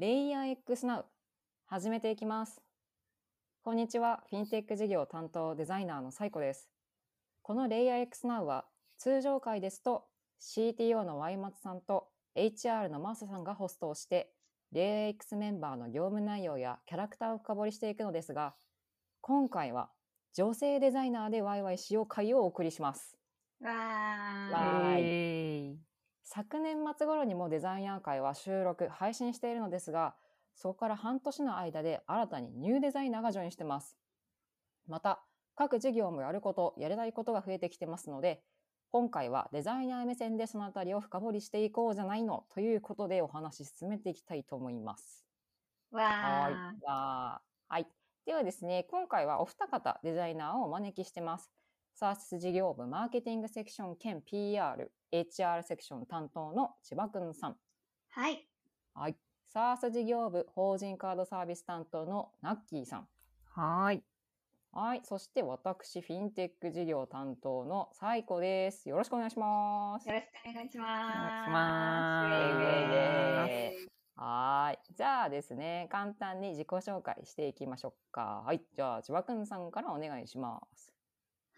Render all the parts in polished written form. レイヤー X Now 始めていきます。こんにちは、フィンテック事業担当デザイナーのサイコです。このレイヤー X Now は通常回ですと CTO の Y 松さんと HR のマーサさんがホストをして、レイヤー X メンバーの業務内容やキャラクターを深掘りしていくのですが、今回は女性デザイナーでワイワイしよう会をお送りします。わーい。昨年末頃にもデザイナー会は収録配信しているのですが、そこから半年の間で新たにニューデザイナーがジョインしてます。また各事業もやること、やれないことが増えてきてますので、今回はデザイナー目線でそのあたりを深掘りしていこうじゃないのということでお話進めていきたいと思います。はい。ではですね、今回はお二方デザイナーをお招きしてます。サービス事業部マーケティングセクション兼 PR HR セクション担当の千葉くんさん、はい、サース事業部法人カードサービス担当のナッキーさん、はい、そして私フィンテック事業担当のサイコです。よろしくお願いします。よろしくお願いします。はい、じゃあですね、簡単に自己紹介していきましょうか。はい、じゃあ千葉くんさんからお願いします。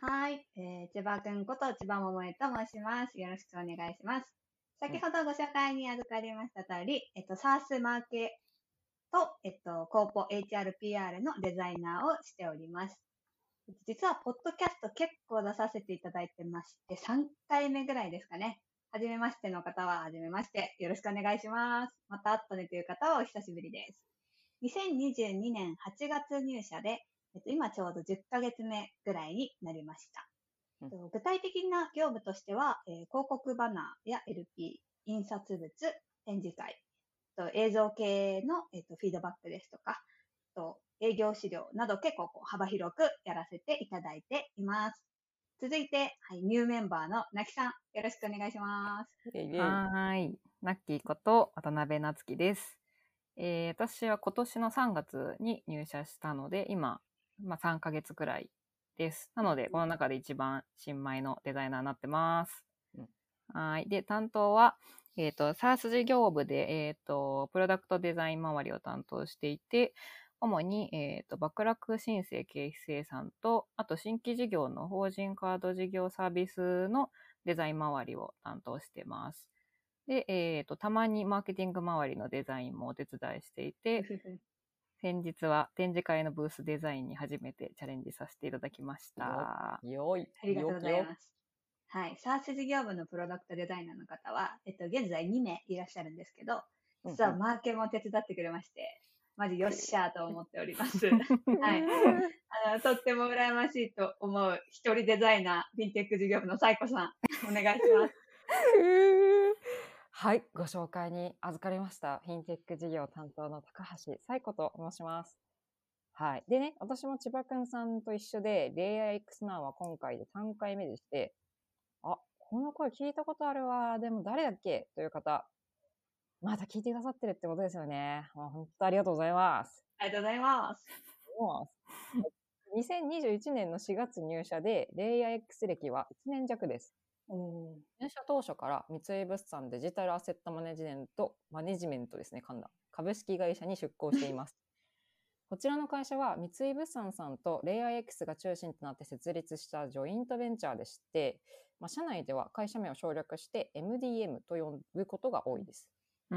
はい、千葉くんこと千葉桃江と申します。よろしくお願いします。先ほどご紹介に預かりました通り、SaaS マーケと、コーポ HRPR のデザイナーをしております。実は、ポッドキャスト結構出させていただいてまして、3回目ぐらいですかね。初めましての方は初めまして。よろしくお願いします。また会ったねという方はお久しぶりです。2022年8月入社で、今ちょうど10ヶ月目ぐらいになりました。具体的な業務としては、広告バナーや LP、印刷物、展示会、映像系のフィードバックですとか、営業資料など結構幅広くやらせていただいています。続いて、はい、ニューメンバーのなきさん、よろしくお願いします。はい、なっきーこと渡辺なつきです。私は今年の3月に入社したので、今、3ヶ月くらいです。なので、この中で一番新米のデザイナーになってます。はい。で、担当は、SaaS 事業部で、プロダクトデザイン周りを担当していて、主に、爆落申請KCAさんと、あと新規事業の法人カード事業サービスのデザイン周りを担当してます。で、たまにマーケティング周りのデザインもお手伝いしていて、先日は展示会のブースデザインに初めてチャレンジさせていただきました。ありがとうございます。はい。SaaS事業部のプロダクトデザイナーの方は、現在2名いらっしゃるんですけど、実はマーケも手伝ってくれまして、マジよっしゃーと思っております。はい。とっても羨ましいと思う一人デザイナー、フィンテック事業部のサイコさん、お願いします。はい、ご紹介に預かりました。フィンテック事業担当の高橋彩子と申します。はい。でね、私も千葉くんさんと一緒で、レイヤー X ナーは今回で3回目でして、あ、この声聞いたことあるわ。でも誰だっけという方、また聞いてくださってるってことですよね。本当ありがとうございます。ありがとうございます。2021年の4月入社で、レイヤー X 歴は1年弱です。入社当初から三井物産デジタルアセットマネジメントですね、株式会社に出向しています。こちらの会社は三井物産さんとレイヤー X が中心となって設立したジョイントベンチャーでして、社内では会社名を省略して MDM と呼ぶことが多いです。で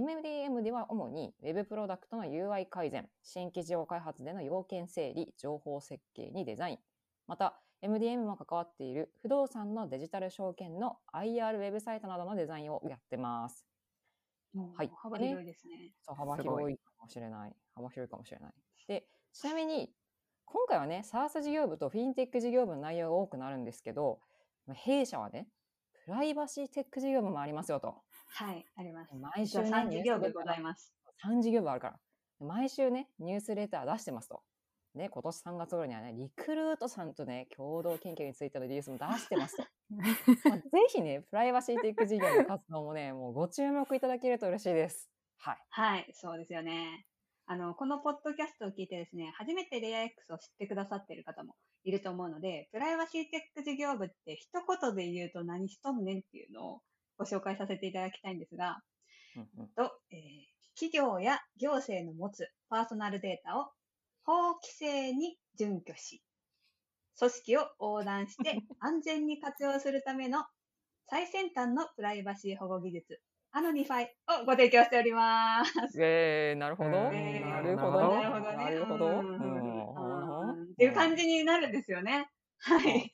MDM では主に Web プロダクトの UI 改善、新規事業開発での要件整理、情報設計にデザイン、またMDM も関わっている不動産のデジタル証券の IR ウェブサイトなどのデザインをやってます。はい、幅広いですね。そう、幅広いかもしれない。で、ちなみに今回はね、SaaS 事業部とフィンテック事業部の内容が多くなるんですけど、弊社はね、プライバシーテック事業部もありますよと。はい、あります。毎週ね、3事業部ございます。3事業部あるから。毎週ね、ニュースレター出してますと。ね、今年3月頃にはね、リクルートさんとね、共同研究についてのリリースも出してますと。ぜひね、プライバシーテック事業の活動もね、もうご注目いただけると嬉しいです。はい。はい、そうですよね。このポッドキャストを聞いてですね、初めてレイヤー X を知ってくださっている方もいると思うので、プライバシーテック事業部って一言で言うと何しとんねんっていうのをご紹介させていただきたいんですが、企業や行政の持つパーソナルデータを法規制に準拠し、組織を横断して安全に活用するための最先端のプライバシー保護技術、アノニファイをご提供しております。なるほど。なるほどね。っていう感じになるんですよね。はい。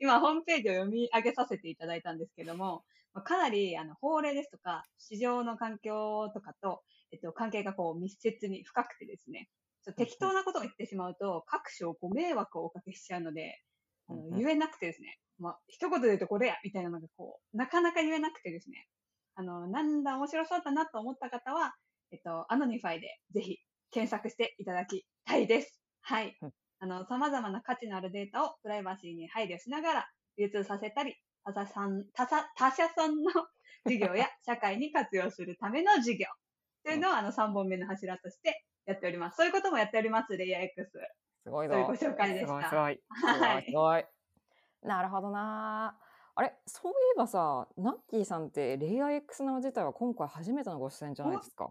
今ホームページを読み上げさせていただいたんですけども、かなり法令ですとか市場の環境とかと、関係がこう密接に深くてですね、適当なことを言ってしまうと各所ご迷惑をおかけしちゃうので、言えなくてですね、一言で言うとこれやみたいなのがこうなかなか言えなくてですね、なんだ面白そうだなと思った方はアノニファイでぜひ検索していただきたいです。はい。様々な価値のあるデータをプライバシーに配慮しながら流通させたり、他社さんの事業や社会に活用するための事業というのを3本目の柱としてやっております。そういうこともやっております、レイヤー X。すごいぞ。というご紹介でした。すごい。なるほどな。あれ、そういえばさ、ナッキーさんってレイヤー X ナウ自体は今回初めてのご出演じゃないですか？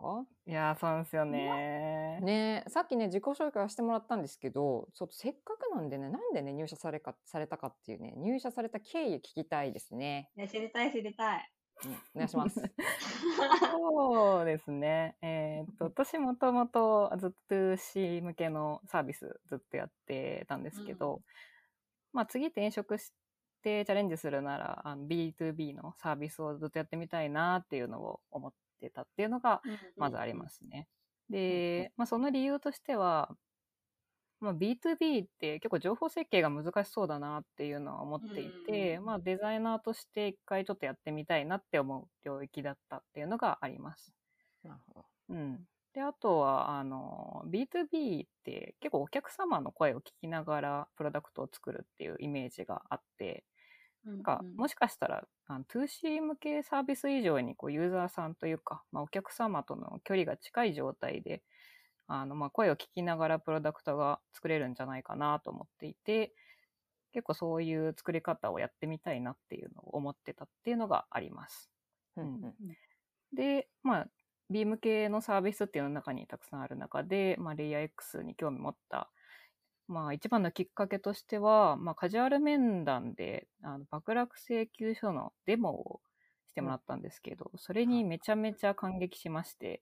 いやー、そうなんですよね。ね、さっきね自己紹介はしてもらったんですけど、ちょっとせっかくなんでね、なんでね入社されたかっていうね、入社された経緯聞きたいですね。いや、知りたい。うん、お願いします。そうですね。私もともとずっと 2C 向けのサービスずっとやってたんですけど、次転職してでチャレンジするならB2B のサービスをずっとやってみたいなっていうのを思ってたっていうのがまずありますね。で、その理由としては、B2B って結構情報設計が難しそうだなっていうのは思っていて、デザイナーとして一回ちょっとやってみたいなって思う領域だったっていうのがあります。なるほど。うん。で、あとはB2B って結構お客様の声を聞きながらプロダクトを作るっていうイメージがあって、なんかもしかしたら 2C 向けサービス以上にこうユーザーさんというか、お客様との距離が近い状態で声を聞きながらプロダクトが作れるんじゃないかなと思っていて、結構そういう作り方をやってみたいなっていうのを思ってたっていうのがあります。で、B 向けのサービスっていうの中にたくさんある中で、レイヤー X に興味持った、一番のきっかけとしては、カジュアル面談で爆落請求書のデモをしてもらったんですけど、それにめちゃめちゃ感激しまして、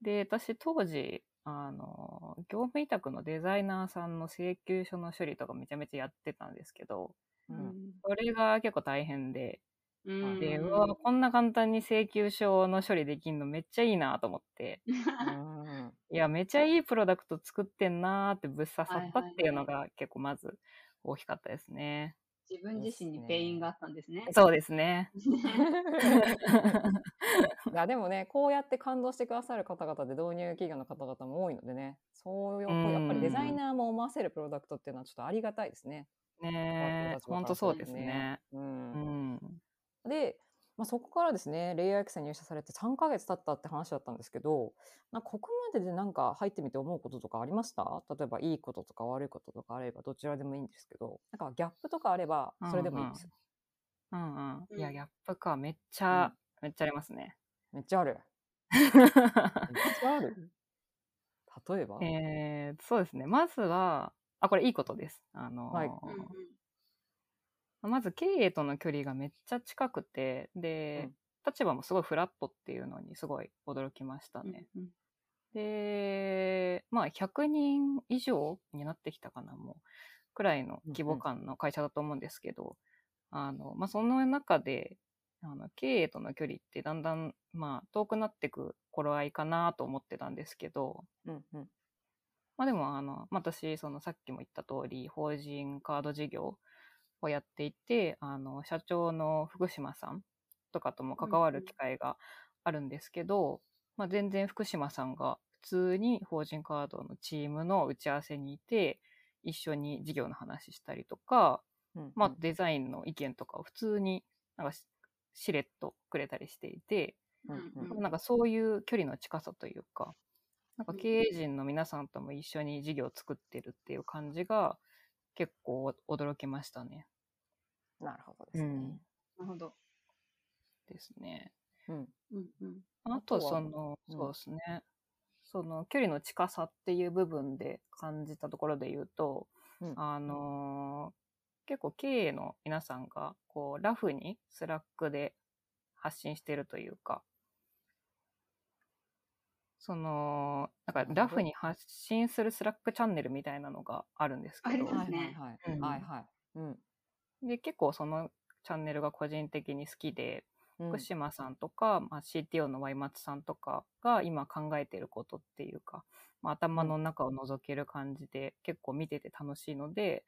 で、私当時業務委託のデザイナーさんの請求書の処理とかめちゃめちゃやってたんですけど、それが結構大変で、で、うわ、こんな簡単に請求書の処理できるのめっちゃいいなと思っていや、めちゃいいプロダクト作ってんなーってぶっ刺さったっていうのが結構まず大きかったですね。自分自身にペインがあったんですね。そうですね。いや、でもね、こうやって感動してくださる方々で導入企業の方々も多いのでね、そういうやっぱりデザイナーも思わせるプロダクトっていうのはちょっとありがたいですね。ね、本当そうですね。で、そこからですね、レイヤー X に入社されて3ヶ月経ったって話だったんですけど、ここまででなんか入ってみて思うこととかありました？例えばいいこととか悪いこととかあればどちらでもいいんですけど、なんかギャップとかあればそれでもいいんですよ。いや、ギャップか、めっちゃありますね。めっちゃある。例えば？そうですね。まずは、これいいことです。まず経営との距離がめっちゃ近くて、で、立場もすごいフラットっていうのにすごい驚きましたね。で、100人以上になってきたかな、もう、くらいの規模感の会社だと思うんですけど、その中で、経営との距離ってだんだん、遠くなってく頃合いかなと思ってたんですけど、でも、私、さっきも言った通り、法人カード事業、をやっていて、社長の福島さんとかとも関わる機会があるんですけど、全然福島さんが普通に法人カードのチームの打ち合わせにいて、一緒に事業の話したりとか、デザインの意見とかを普通にしれっとくれたりしていて、そういう距離の近さというか、経営陣の皆さんとも一緒に事業を作ってるっていう感じが、結構驚きましたね。なるほどですね。うんうんうん、あとその、うん、そうですね、その距離の近さっていう部分で感じたところで言うと、うん、結構経営の皆さんがこうラフにスラックで発信してるというか、そのなんかラフに発信するスラックチャンネルみたいなのがあるんですけど、で結構そのチャンネルが個人的に好きで、うん、福島さんとか、まあ、CTO の Y 松さんとかが今考えていることっていうか、まあ、頭の中を覗ける感じで、うん、結構見てて楽しいので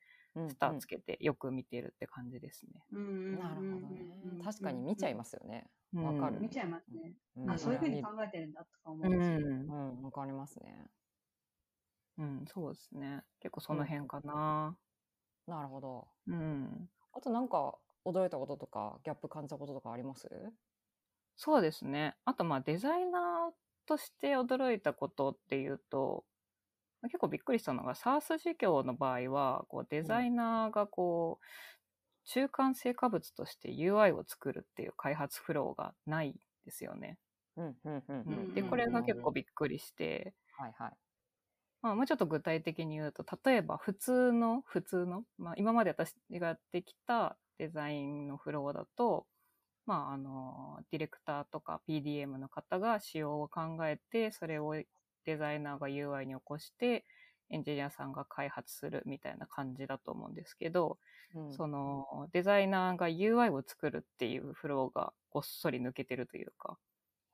スターつけてよく見てるって感じですね。なるほどね。確かに見ちゃいますよね。わかる。見ちゃいますね。あ、そういうふうに考えてるんだとか思うんですけど。うん、わかりますね。うん、そうですね。結構その辺かな。なるほど。うん。あとなんか驚いたこととかギャップ感じたこととかあります？そうですね。あとまあデザイナーとして驚いたことっていうと、結構びっくりしたのが、SaaS 事業の場合は、こうデザイナーがこう、中間成果物として UI を作るっていう開発フローがないんですよね。で、これが結構びっくりして、はいはい。まあ、もうちょっと具体的に言うと、例えば普通の、まあ、今まで私がやってきたデザインのフローだと、まあ、ディレクターとか PDM の方が仕様を考えて、それをデザイナーが UI に起こしてエンジニアさんが開発するみたいな感じだと思うんですけど、うん、そのデザイナーが UI を作るっていうフローがごっそり抜けてるというか、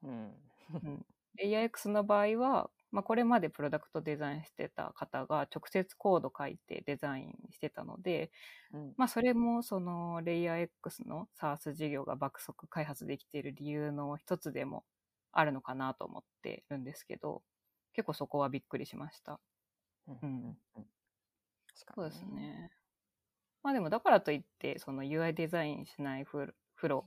うんうん、AIX の場合は、まあ、これまでプロダクトデザインしてた方が直接コード書いてデザインしてたので、うんまあ、それもそのレイヤー X の SaaS 事業が爆速開発できている理由の一つでもあるのかなと思ってるんですけど、結構そこはびっくりしました。うん。そうですね。まあでもだからといって、その UI デザインしないフローっ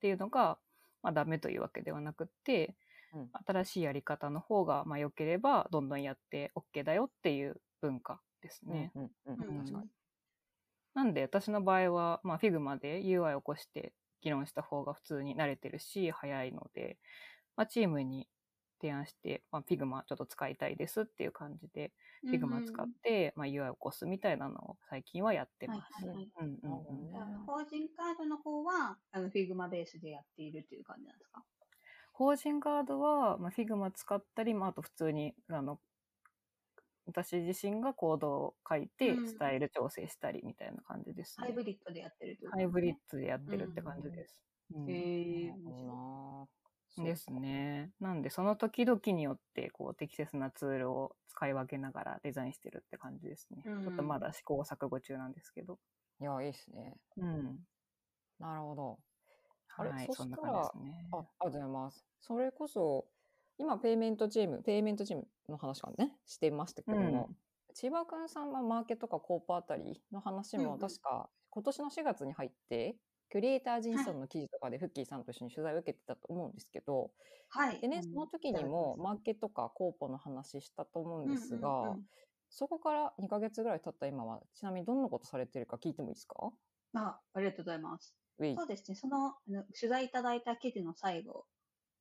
ていうのが、まあダメというわけではなくって、うん、新しいやり方の方が、まあ良ければどんどんやって OK だよっていう文化ですね。確かに。なんで私の場合は、まあ Figma で UI を起こして議論した方が普通に慣れてるし、早いので、まあチームに提案して、まあ、Figma ちょっと使いたいですっていう感じで、うんうん、Figma 使って、まあ、UI を起こすみたいなのを最近はやってます。法人カードの方はFigma ベースでやっているっていう感じなんですか？法人カードは、まあ、Figma 使ったり、まあ、あと普通に私自身がコードを書いてスタイル調整したりみたいな感じですね。ハイブリッドでやってるってことですね。ハイブリッドでやってるって感じです。へえ、面白い。ですね。なんでその時々によってこう適切なツールを使い分けながらデザインしてるって感じですね。うん、ちょっとまだ試行錯誤中なんですけど。いや、いいですね。うん。なるほど。はい、そんな感じですね。ありがとうございます。それこそ今ペイメントチームの話はねしてましたけども、うん、千葉くんさんはマーケットかコープあたりの話も確か今年の4月に入って。クリエイター人層の記事とかでフッキーさんと一緒に取材を受けてたと思うんですけど、はい、でね、その時にもマーケットかコーポの話したと思うんですが、そこから2ヶ月ぐらい経った今は、ちなみにどんなことされてるか聞いてもいいですか？ありがとうございます。そうですね、その取材いただいた記事の最後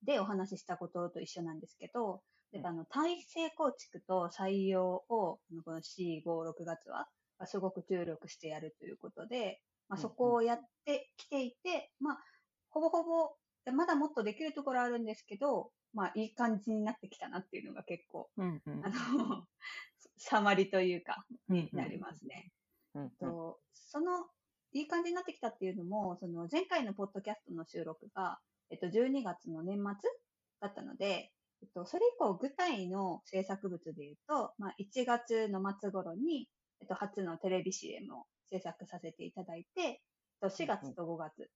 でお話ししたことと一緒なんですけど、体制構築と採用をこの4、5、6月はすごく注力してやるということで、まあ、そこをやってきていて、まあ、ほぼほぼ、まだもっとできるところあるんですけど、まあ、いい感じになってきたなっていうのが結構、サマリというか、になりますね。その、いい感じになってきたっていうのも、その、前回のポッドキャストの収録が、12月の年末だったので、それ以降、具体の制作物で言うと、まあ、1月の末頃に、初のテレビ CM を、制作させていただいて、4月と5月、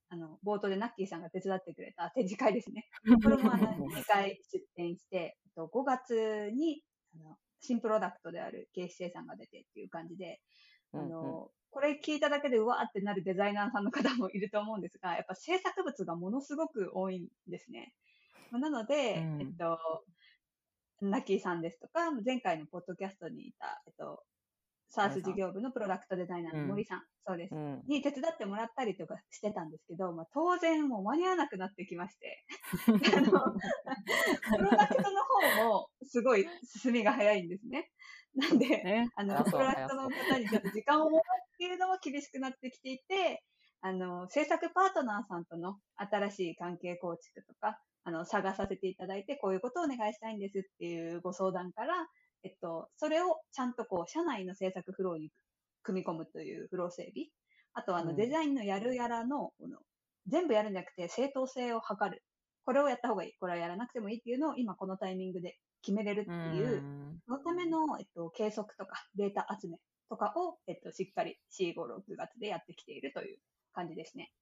冒頭でナッキーさんが手伝ってくれた展示会ですね。これも2回出展して、5月に新プロダクトである KCA さんが出てっていう感じで、これ聞いただけでうわーってなるデザイナーさんの方もいると思うんですが、やっぱ制作物がものすごく多いんですね。なので、ナッキーさんですとか、前回のポッドキャストにいた、SaaS 事業部のプロダクトデザイナーの森さん、うん、そうです、うん、に手伝ってもらったりとかしてたんですけど、まあ、当然もう間に合わなくなってきましてプロダクトの方もすごい進みが早いんですね。なんで、ね、プロダクトの方にちょっと時間をもらうっていうのも厳しくなってきていて、制作パートナーさんとの新しい関係構築とか、探させていただいて、こういうことをお願いしたいんですっていうご相談から、それをちゃんとこう、社内の制作フローに組み込むというフロー整備。あと、デザインのやるやらの、全部やるんじゃなくて正当性を図る。これをやった方がいい。これをやらなくてもいいっていうのを今このタイミングで決めれるっていう、そのための、計測とかデータ集めとかを、しっかり 4、5、6月でやってきているという感じですね。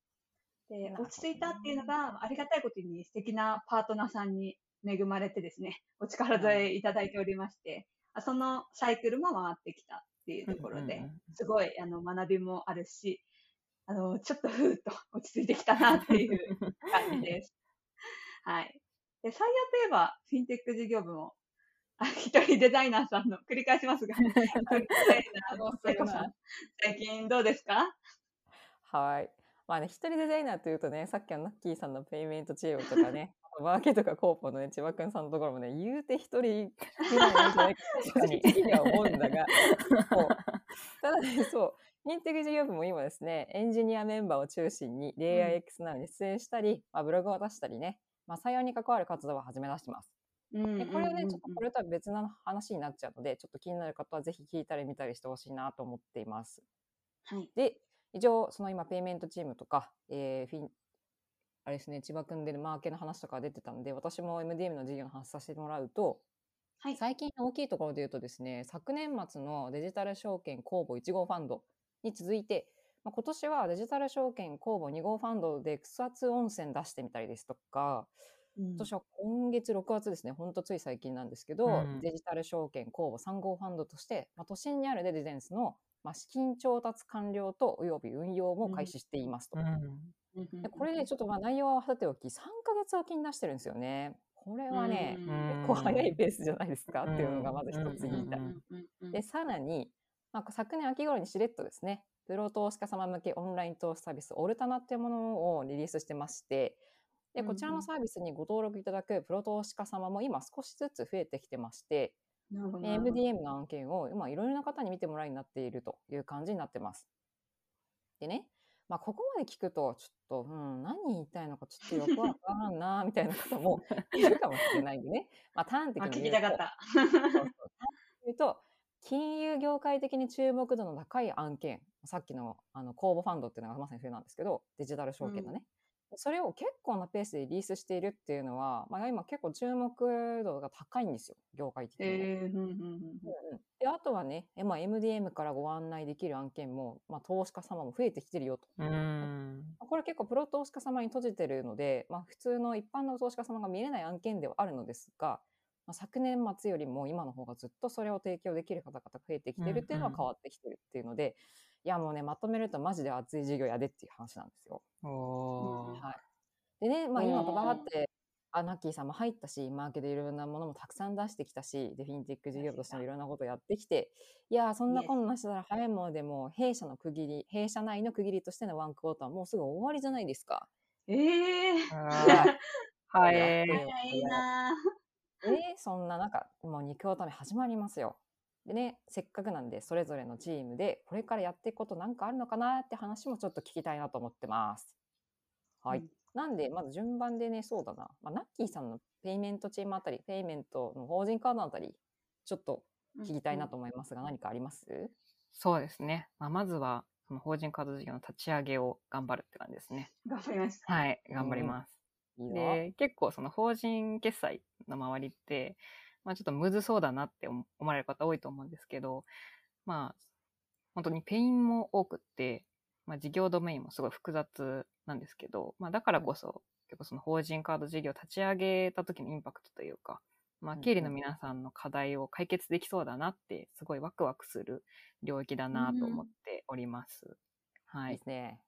で、落ち着いたっていうのが、ありがたいことに素敵なパートナーさんに恵まれてですね、お力添えいただいておりまして、そのサイクルも回ってきたっていうところで、すごい学びもあるし、ちょっとふーっと落ち着いてきたなっていう感じです。はい。で、採用といえば、フィンテック事業部も、一人デザイナーさんの、繰り返しますが、デザイナーのセコさん、最近どうですか？はい。まあね、一人デザイナーというとね、さっきのナッキーさんのペイメントチームとかね、マーケとかコーポのね、千葉くんさんのところもね、言うて一人ぐらいじゃないか正直的には思うんだが、ただね、そう、フィンテック事業部も今ですね、エンジニアメンバーを中心に、LayerX などに出演したり、まあ、ブログを出したりね、まあ、採用に関わる活動を始め出してます。でこれをね、ちょっとこれとは別の話になっちゃうので、ちょっと気になる方はぜひ聞いたり見たりしてほしいなと思っています。はい。で、以上、その今、ペイメントチームとか、あれですね、千葉くんでマーケの話とか出てたので、私も MDM の事業の話させてもらうと、はい、最近の大きいところで言うとですね、昨年末のデジタル証券公募1号ファンドに続いて、まあ、今年はデジタル証券公募2号ファンドで草津温泉出してみたりですとか、今年は今月6月ですね、ほんとつい最近なんですけど、デジタル証券公募3号ファンドとして、まあ、都心にあるデジデンスのまあ、資金調達完了とおよび運用も開始していますと。でこれね、ちょっとまあ内容はさておき、3ヶ月おきに出してるんですよね。これはね、結構早いペースじゃないですかっていうのがまず一つ言いたい。で、さらに、まあ、昨年秋頃にしれっとですね、プロ投資家様向けオンライン投資サービス、オルタナっていうものをリリースしてまして、で、こちらのサービスにご登録いただくプロ投資家様も今少しずつ増えてきてまして、MDM の案件を、まあ、いろいろな方に見てもらいになっているという感じになってます。でね、まあ、ここまで聞くと、ちょっと、何言いたいのかちょっとよくわからんな、みたいな方もいるかもしれないんでね。まあ、端的に言うと。聞きたかった。言うと、金融業界的に注目度の高い案件、さっきの、公募ファンドっていうのがまさにそれなんですけど、デジタル証券のね。それを結構なペースでリリースしているっていうのは、まあ、今結構注目度が高いんですよ、業界的に。で、あとはね、まあ、MDM からご案内できる案件も、まあ、投資家様も増えてきてるよと。これ結構プロ投資家様に閉じてるので、まあ、普通の一般の投資家様が見れない案件ではあるのですが、まあ、昨年末よりも今の方がずっとそれを提供できる方々が増えてきてるっていうのは変わってきてるっていうので、いやもうね、まとめるとマジで熱い事業やでっていう話なんですよ。はい、でね、まあ、今ババって、ナッキーさんも入ったし、マーケでいろんなものもたくさん出してきたし、で、フィンテック事業としてもいろんなことやってきて、いや、そんなこんなしたら早いものでも、弊社内の区切りとしてのワンクォーターもうすぐ終わりじゃないですか。はい。早いなぁ。そんな中、もう2クォーター目始まりますよ。でね、せっかくなんでそれぞれのチームでこれからやっていくことなんかあるのかなって話もちょっと聞きたいなと思ってます。はい。なんでまず順番でね、そうだな、まあ、ナッキーさんのペイメントチームあたり、ペイメントの法人カードあたりちょっと聞きたいなと思いますが、何かあります？そうですね。まあ、まずはその法人カード事業の立ち上げを頑張るって感じですね。頑張ります。はい、頑張ります。で、結構その法人決済の周りって。まあちょっとむずそうだなって思われる方多いと思うんですけど、まあ本当にペインも多くって、まあ事業ドメインもすごい複雑なんですけど、まあだからこそ結構その法人カード事業立ち上げた時のインパクトというか、まあ経理の皆さんの課題を解決できそうだなってすごいワクワクする領域だなと思っております。はい。ですね。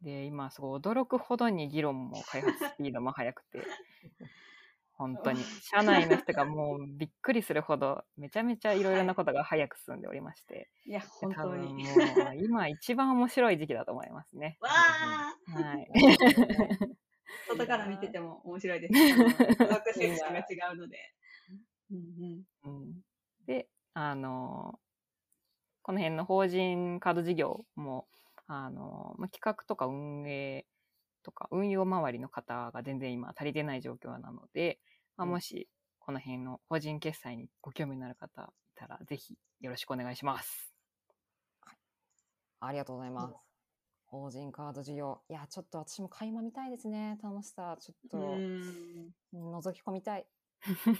で、今すごい驚くほどに議論も開発スピードも速くて、本当に社内の人がもうびっくりするほどめちゃめちゃいろいろなことが早く進んでおりまして、いや本当にもう今一番面白い時期だと思いますね。わー、はい、外から見てても面白いです。科学システムが違うので、うんうん、でこの辺の法人カード事業も企画とか運営とか運用周りの方が全然今足りてない状況なので、まあ、もしこの辺の法人決済にご興味のある方いたらぜひよろしくお願いします、はい、ありがとうございます、うん、法人カード事業、いやちょっと私も垣間見たいですね。楽しさちょっと覗き込みたい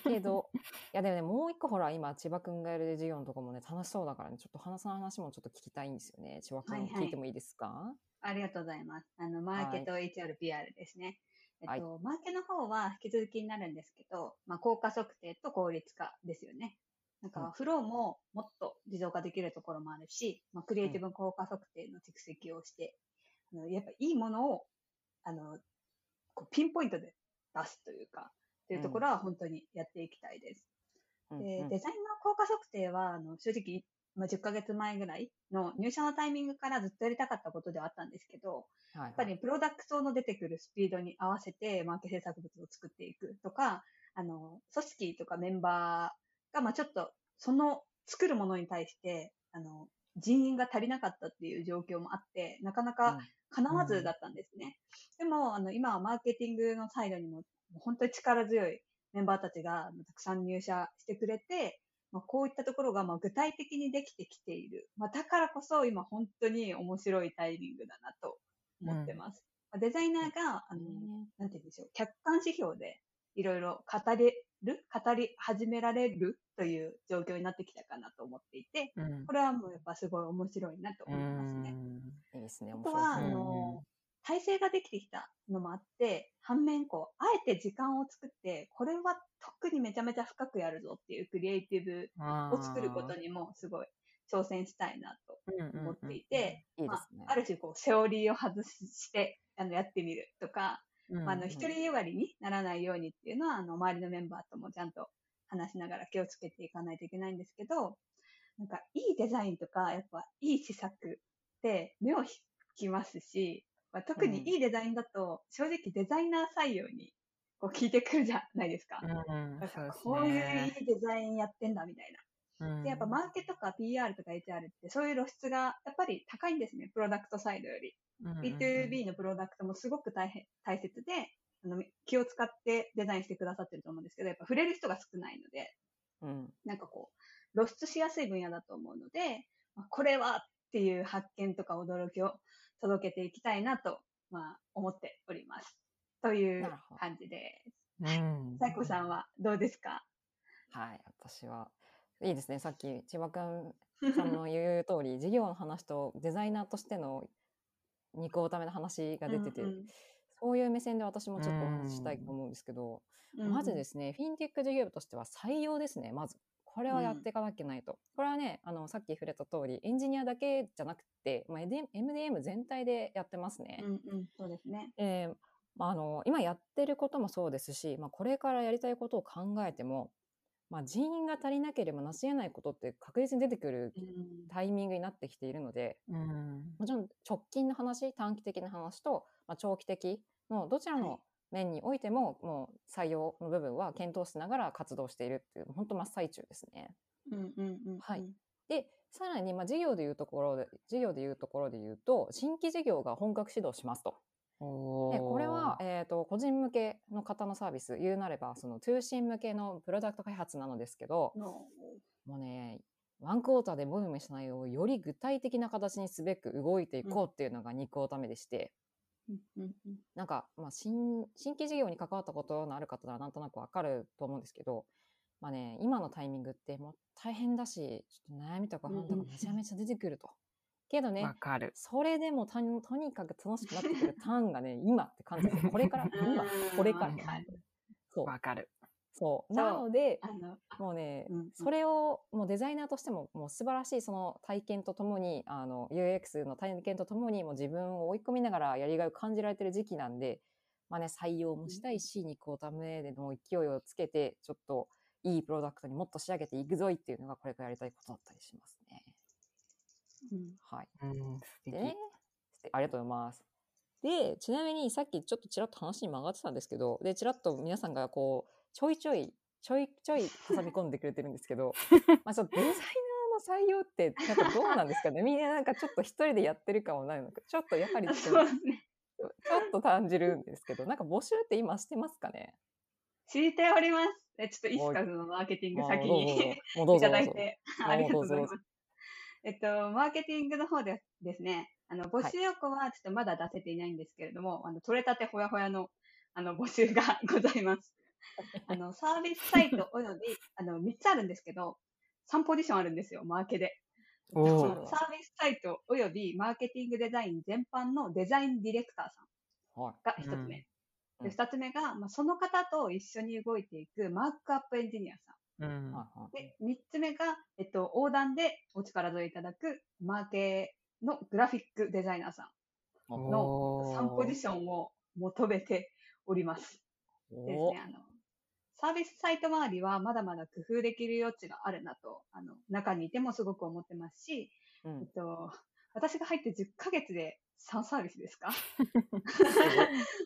けど、いやでもね、もう一個ほら今千葉くんがやる授業のとこもね楽しそうだからね、ちょっと花さんの話もちょっと聞きたいんですよね。千葉くん聞いてもいいですか？はいはい、ありがとうございます。マーケと HR、PR ですね。はい、マーケの方は引き続きになるんですけど、まあ、効果測定と効率化ですよね。なんかフローももっと自動化できるところもあるし、まあ、クリエイティブ効果測定の蓄積をして、やっぱいいものをこうピンポイントで出すというか、というところは本当にやっていきたいです。で、デザインの効果測定は正直、10ヶ月前ぐらいの入社のタイミングからずっとやりたかったことではあったんですけど、はいはい、やっぱりプロダクトの出てくるスピードに合わせてマーケ制作物を作っていくとか、組織とかメンバーが、まあちょっとその作るものに対して、人員が足りなかったっていう状況もあって、なかなか叶わずだったんですね。うんうん、でも、今はマーケティングのサイドにも本当に力強いメンバーたちがたくさん入社してくれて、まあ、こういったところがまあ具体的にできてきている、まあ、だからこそ今本当に面白いタイミングだなと思ってます、うん、デザイナーがなんて言うんでしょう、客観指標でいろいろ語り始められるという状況になってきたかなと思っていて、これはもうやっぱすごい面白いなと思いますね。いいですね。あとは体制ができてきたのもあって、反面こう、あえて時間を作って、これは特にめちゃめちゃ深くやるぞっていうクリエイティブを作ることにもすごい挑戦したいなと思っていて、ある種こう、セオリーを外してやってみるとか、一人よがりにならないようにっていうのは、周りのメンバーともちゃんと話しながら気をつけていかないといけないんですけど、なんかいいデザインとか、やっぱいい施策って目を引きますし、特にいいデザインだと、正直デザイナー採用にこう聞いてくるじゃないですか。こういういいデザインやってんだみたいな。で、やっぱマーケとか PR とか HR ってそういう露出がやっぱり高いんですね。プロダクトサイドより。B2B のプロダクトもすごく大切で、気を使ってデザインしてくださってると思うんですけど、やっぱ触れる人が少ないので、なんかこう、露出しやすい分野だと思うので、これはっていう発見とか驚きを届けていきたいなと、まあ、思っておりますという感じです。さこさんはどうですか？はい、私はいいですね。さっき千葉くんさんの言う通り事業の話とデザイナーとしての2個ための話が出てて、そういう目線で私もちょっとお話ししたいと思うんですけど、まずですね、フィンテック事業としては採用ですね。まずこれはやっていかなきゃいけないと、これはねさっき触れた通りエンジニアだけじゃなくて、まあ、MDM 全体でやってますね。そうですね。今やってることもそうですし、まあ、これからやりたいことを考えても、まあ、人員が足りなければ成し得ないことって確実に出てくるタイミングになってきているので、もちろん直近の話、短期的な話と、まあ、長期的のどちらの、面においても、もう採用の部分は検討しながら活動しているっていう、本当真っ最中ですね。はい。で、さらに、まあ、事業でいうところで言うと、新規事業が本格始動しますと。で、これは、個人向けの方のサービス、言うなれば、その通信向けのプロダクト開発なのですけど、もうね、ワンクォーターでボリュームした内容をより具体的な形にすべく動いていこうっていうのが2クォーター目でして、なんか、まあ、新規事業に関わったことのある方ならなんとなくわかると思うんですけど、まあね、今のタイミングってもう大変だし、ちょっと悩みとか本とかめちゃめちゃ出てくると。けどね、わかる。それでもとにかく楽しくなってくるターンがね、今って感じです。これから、今、これから。そう。わかる。そう。なので、もうね、それを、もうデザイナーとしても、もう素晴らしいその体験とともに、UX の体験とともに、もう自分を追い込みながらやりがいを感じられてる時期なんで、まあね、採用もしたいし、2個ためでの勢いをつけて、ちょっといいプロダクトにもっと仕上げていくぞいっていうのが、これからやりたいことだったりしますね。うん、はい。でね、ありがとうございます。で、ちなみにさっきちょっとちらっと話に曲がってたんですけど、で、ちらっと皆さんがこう、ちょいちょい挟み込んでくれてるんですけど、まあちょっとデザイナーの採用ってなんかどうなんですかね。みんななんかちょっと一人でやってる感はないのか、ちょっとやはりちょっと感じるんですけど、なんか募集って今してますかね。しております。ちょっとイスカズのマーケティング先にいただいてありがとうございます。マーケティングの方でですね、募集要項はちょっとまだ出せていないんですけれども、取れたてほやほやの、募集がございます。サービスサイトおよび、3つあるんですけど、3ポジションあるんですよ、マーケで。そのサービスサイトおよびマーケティングデザイン全般のデザインディレクターさんが1つ目。で、2つ目が、まあ、その方と一緒に動いていくマークアップエンジニアさん。で、3つ目が、横断でお力添えいただくマーケのグラフィックデザイナーさんの3ポジションを求めております。ですね、サービスサイト周りはまだまだ工夫できる余地があるなと、中にいてもすごく思ってますし、私が入って10ヶ月で3サービスですか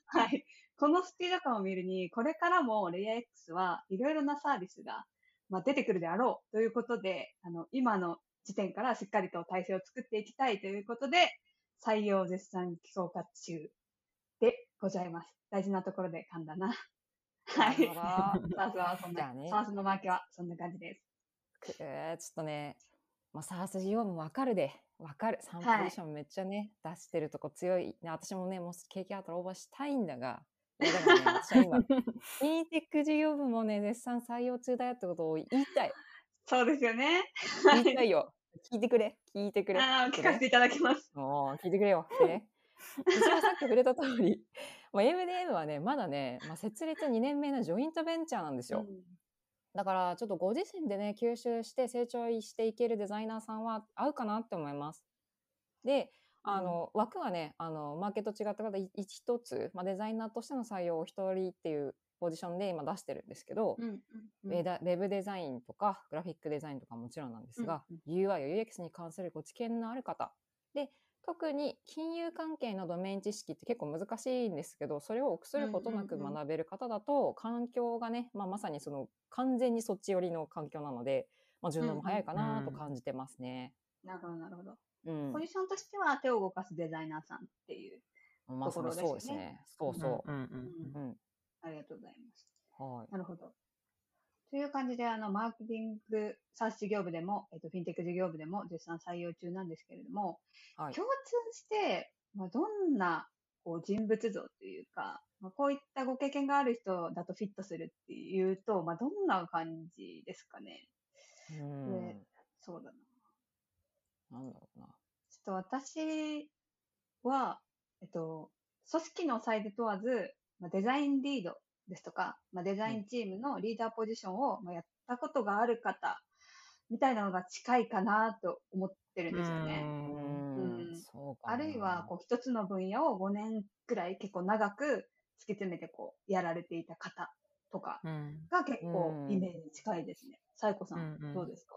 はい。このスピード感を見るに、これからもレイヤー X はいろいろなサービスが、まあ、出てくるであろうということで、今の時点からしっかりと体制を作っていきたいということで、採用絶賛強化中でございます。大事なところで噛んだな。はい。サースのマーケはそんな感じです。ちょっとね、まあ、サース事業もわかるで、わかる。サンプルションめっちゃね、はい、出してるとこ強い。私もね、もう経験あったらオーバーしたいんだが、私は今、インテック事業部もね、絶賛採用中だよってことを言いたい。そうですよね。言いたいよ。聞いてくれ。聞かせていただきます。もう、聞いてくれよ。一応さっき触れた通り、まあ、MDM はね、まだね、まあ、設立2年目のジョイントベンチャーなんですよ。だから、ちょっとご自身でね、吸収して成長していけるデザイナーさんは合うかなって思います。で、枠はね、マーケット違った方一つ、まあ、デザイナーとしての採用を一人っていうポジションで今出してるんですけど、ウェブデザインとかグラフィックデザインとかもちろんなんですが、UI や UX に関するご知見のある方で、特に金融関係のドメイン知識って結構難しいんですけど、それを臆することなく学べる方だと、環境がね、まあ、まさにその完全にそっち寄りの環境なので、まあ、順応も早いかなと感じてますね。なるほど。ポジションとしては手を動かすデザイナーさんっていうところですね。まあ、そうですね。そう。ありがとうございます。はい。なるほど。という感じで、マーケティング、サース事業部でも、フィンテック事業部でも絶賛採用中なんですけれども、はい、共通して、まあ、どんなこう人物像というか、まあ、こういったご経験がある人だとフィットするっていうと、まあ、どんな感じですかね。そうだな。なんだろうな。ちょっと私は、組織のサイズ問わず、まあ、デザインリードですとか、まあ、デザインチームのリーダーポジションをまあやったことがある方みたいなのが近いかなと思ってるんですよね。あるいはこう一つの分野を5年くらい結構長く突き詰めてこうやられていた方とかが結構イメージ近いですね。さえこさん、どうですか？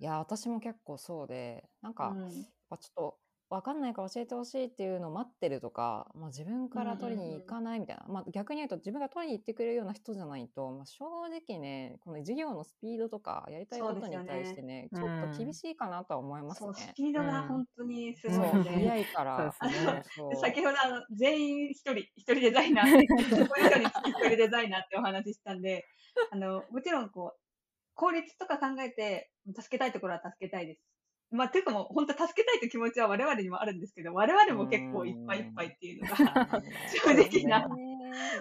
いや、私も結構そうで、なんか、ちょっと分かんないから教えてほしいっていうのを待ってるとか、まあ、自分から取りに行かないみたいな、逆に言うと自分が取りに行ってくれるような人じゃないと、まあ、正直ね、この授業のスピードとかやりたいことに対してね、ちょっと厳しいかなとは思いますね。スピードが本当にすごいね。早いから。先ほど全員一人デザイナー、一人デザイナーってお話ししたんで、もちろんこう、効率とか考えて助けたいところは助けたいです。まあ、ていうかもう本当助けたいという気持ちは我々にもあるんですけど、我々も結構いっぱいいっぱいっていうのが正直な、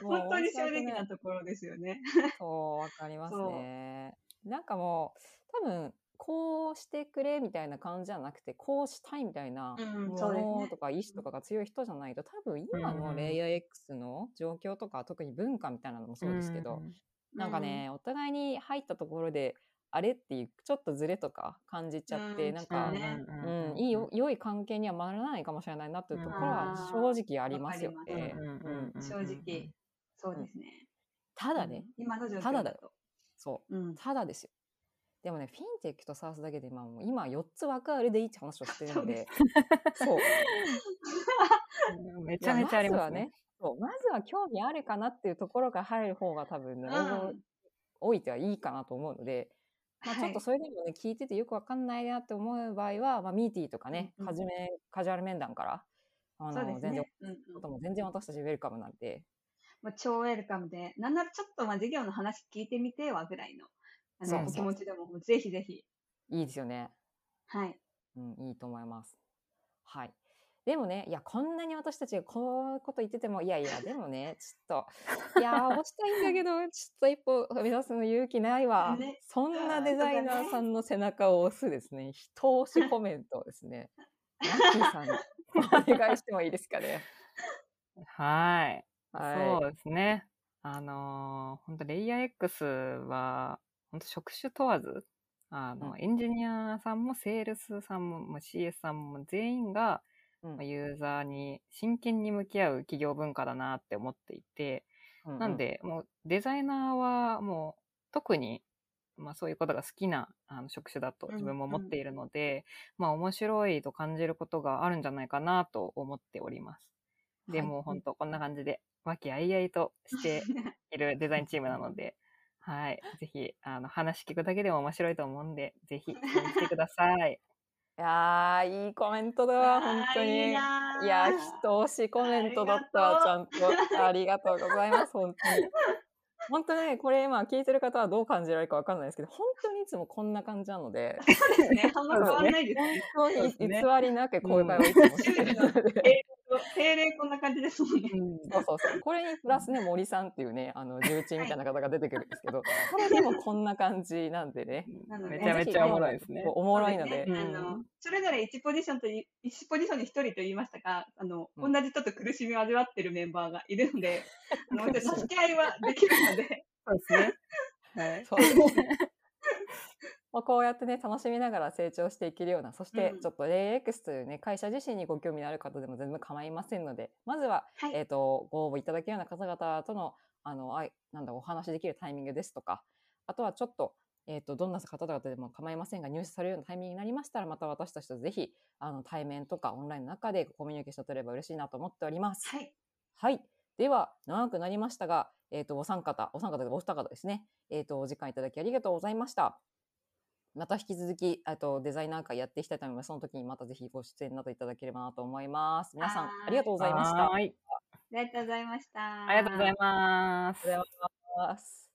本当に正直なところですよね。そう、わかりますね。なんかもう、多分、こうしてくれみたいな感じじゃなくて、こうしたいみたいなものとか意思とかが強い人じゃないと、多分今のレイヤー X の状況とか、特に文化みたいなのもそうですけど、なんかね、お互いに入ったところで、あれっていうちょっとズレとか感じちゃって、なんか、うん、良い関係にはならないかもしれないなというところは正直ありますよね。正直そうですね。ただね、今の状況だとただですよ。でもね、フィンテックとサースだけで今4つ枠あるでいいって話をしてるので、そうめちゃめちゃありますね。まずは興味あるかなっていうところが入る方が多分、おいてはいいかなと思うので、ちょっとそれでもね、聞いててよくわかんないなって思う場合は、ミーティーとかね、カジュアル面談から全然私たちウェルカムなんで、超ウェルカムで、なんならちょっと事業の話聞いてみてはぐらいのお気持ちでもぜひぜひいいですよね。はい、いいと思います。はい。でもね、いや、こんなに私たちがこういうこと言ってても、いやいや、でもね、ちょっと、いや、押したいんだけど、ちょっと一歩目指すの勇気ないわ。ね、そんなデザイナーさんの背中を押すですね、人押しコメントをですね、ラッキーさんにお願いしてもいいですかね。はい。そうですね。本当レイヤー X は、本当職種問わず、エンジニアさんもセールスさんも CS さんも全員が、ユーザーに真剣に向き合う企業文化だなって思っていて、なんでもうデザイナーはもう特に、そういうことが好きな職種だと自分も思っているので、面白いと感じることがあるんじゃないかなと思っております。でも本当こんな感じで和気あいあいとしているデザインチームなので、はい、ぜひ話聞くだけでも面白いと思うんで、ぜひ聞いてください。いやー、いいコメントだわ、本当に。いや人押しコメントだったわ、ちゃんと。ありがとうございます、本当に。本当ね、これ今聞いてる方はどう感じられるかわかんないですけど、本当にいつもこんな感じなので。そうですね、あんま変わらないですね。本当に偽りなくこういう会話をいつもしてるので。定例こんな感じですもんね。そう。これにプラスね、森さんっていうね、重鎮みたいな方が出てくるんですけど、これでもこんな感じなんでね。めちゃめちゃおもろいですね。おもろいので。それぞれ1ポジションに1人と言いましたが、同じちょっと苦しみを味わってるメンバーがいるので、助け合いはできるので。そうですね。こうやってね、楽しみながら成長していけるような、そしてちょっとLayerXというね、会社自身にご興味のある方でも全然構いませんので、まずは、ご応募いただけるような方々との、お話しできるタイミングですとか、あとはちょっと、どんな方々でも構いませんが、入社されるようなタイミングになりましたら、また私たちとぜひ、対面とかオンラインの中でコミュニケーション取れば嬉しいなと思っております。はい。はい。では、長くなりましたが、お二方ですね、お時間いただきありがとうございました。また引き続きデザイナー会やっていきたいと思います。その時にまたぜひご出演などいただければなと思います。皆さんありがとうございました。ありがとうございました。ありがとうございます。